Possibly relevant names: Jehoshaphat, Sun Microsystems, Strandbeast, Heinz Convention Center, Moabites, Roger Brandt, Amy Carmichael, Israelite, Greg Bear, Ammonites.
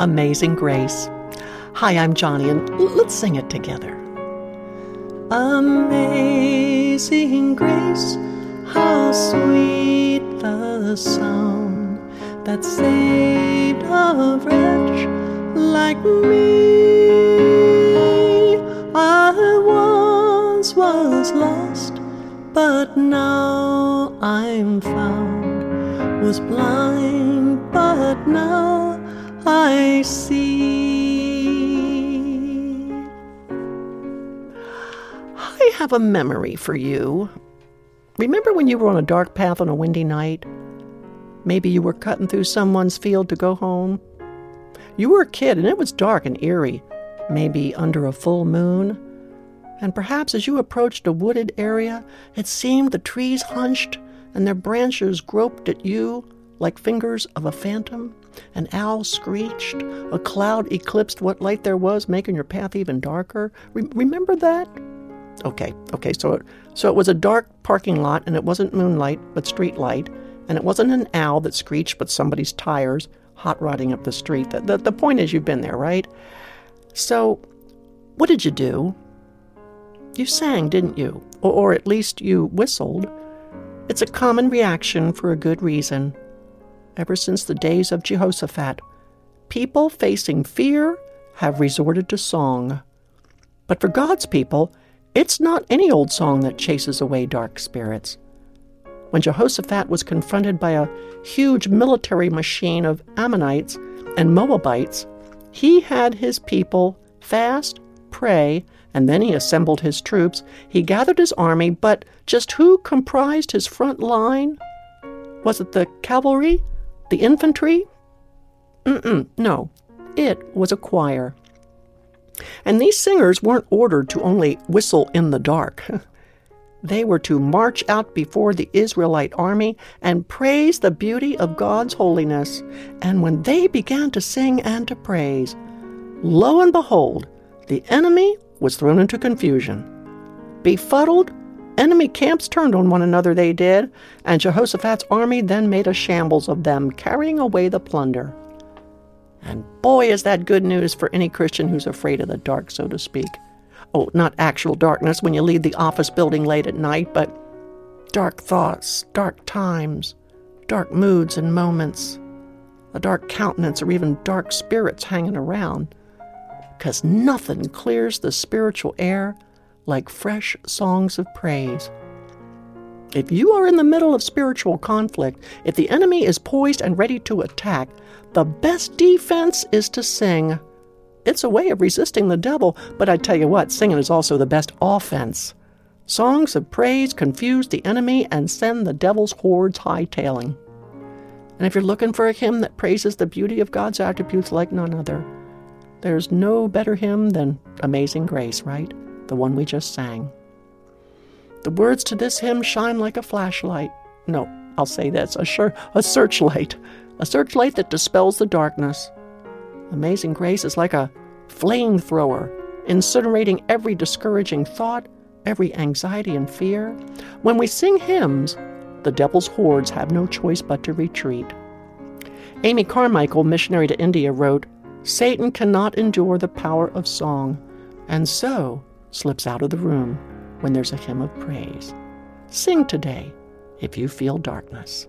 Amazing Grace. Hi, I'm Johnny, and let's sing it together. Amazing grace, how sweet the sound that saved a wretch like me. I once was lost, but now I'm found. Was blind, but now I see. I have a memory for you. Remember when you were on a dark path on a windy night? Maybe you were cutting through someone's field to go home. You were a kid and it was dark and eerie, maybe under a full moon. And perhaps as you approached a wooded area, it seemed the trees hunched and their branches groped at you like fingers of a phantom. An owl screeched, a cloud eclipsed what light there was, making your path even darker. Remember that? Okay, so it was a dark parking lot, and it wasn't moonlight, but street light, and it wasn't an owl that screeched, but somebody's tires hot-rodding up the street. The point is, you've been there, right? So, what did you do? You sang, didn't you? Or at least you whistled. It's a common reaction for a good reason. Ever since the days of Jehoshaphat, people facing fear have resorted to song. But for God's people, it's not any old song that chases away dark spirits. When Jehoshaphat was confronted by a huge military machine of Ammonites and Moabites, he had his people fast, pray, and then he assembled his troops. He gathered his army, but just who comprised his front line? Was it the cavalry? The infantry? No, it was a choir. And these singers weren't ordered to only whistle in the dark. They were to march out before the Israelite army and praise the beauty of God's holiness. And when they began to sing and to praise, lo and behold, the enemy was thrown into confusion. Befuddled, enemy camps turned on one another, they did, and Jehoshaphat's army then made a shambles of them, carrying away the plunder. And boy, is that good news for any Christian who's afraid of the dark, so to speak. Oh, not actual darkness when you leave the office building late at night, but dark thoughts, dark times, dark moods and moments, a dark countenance, or even dark spirits hanging around. Because nothing clears the spiritual air like fresh songs of praise. If you are in the middle of spiritual conflict, if the enemy is poised and ready to attack, the best defense is to sing. It's a way of resisting the devil, but I tell you what, singing is also the best offense. Songs of praise confuse the enemy and send the devil's hordes hightailing. And if you're looking for a hymn that praises the beauty of God's attributes like none other, there's no better hymn than Amazing Grace, right? The one we just sang. The words to this hymn shine like a flashlight. No, I'll say this, a searchlight. A searchlight that dispels the darkness. Amazing Grace is like a flamethrower, incinerating every discouraging thought, every anxiety and fear. When we sing hymns, the devil's hordes have no choice but to retreat. Amy Carmichael, missionary to India, wrote, "Satan cannot endure the power of song, and so slips out of the room when there's a hymn of praise." Sing today if you feel darkness.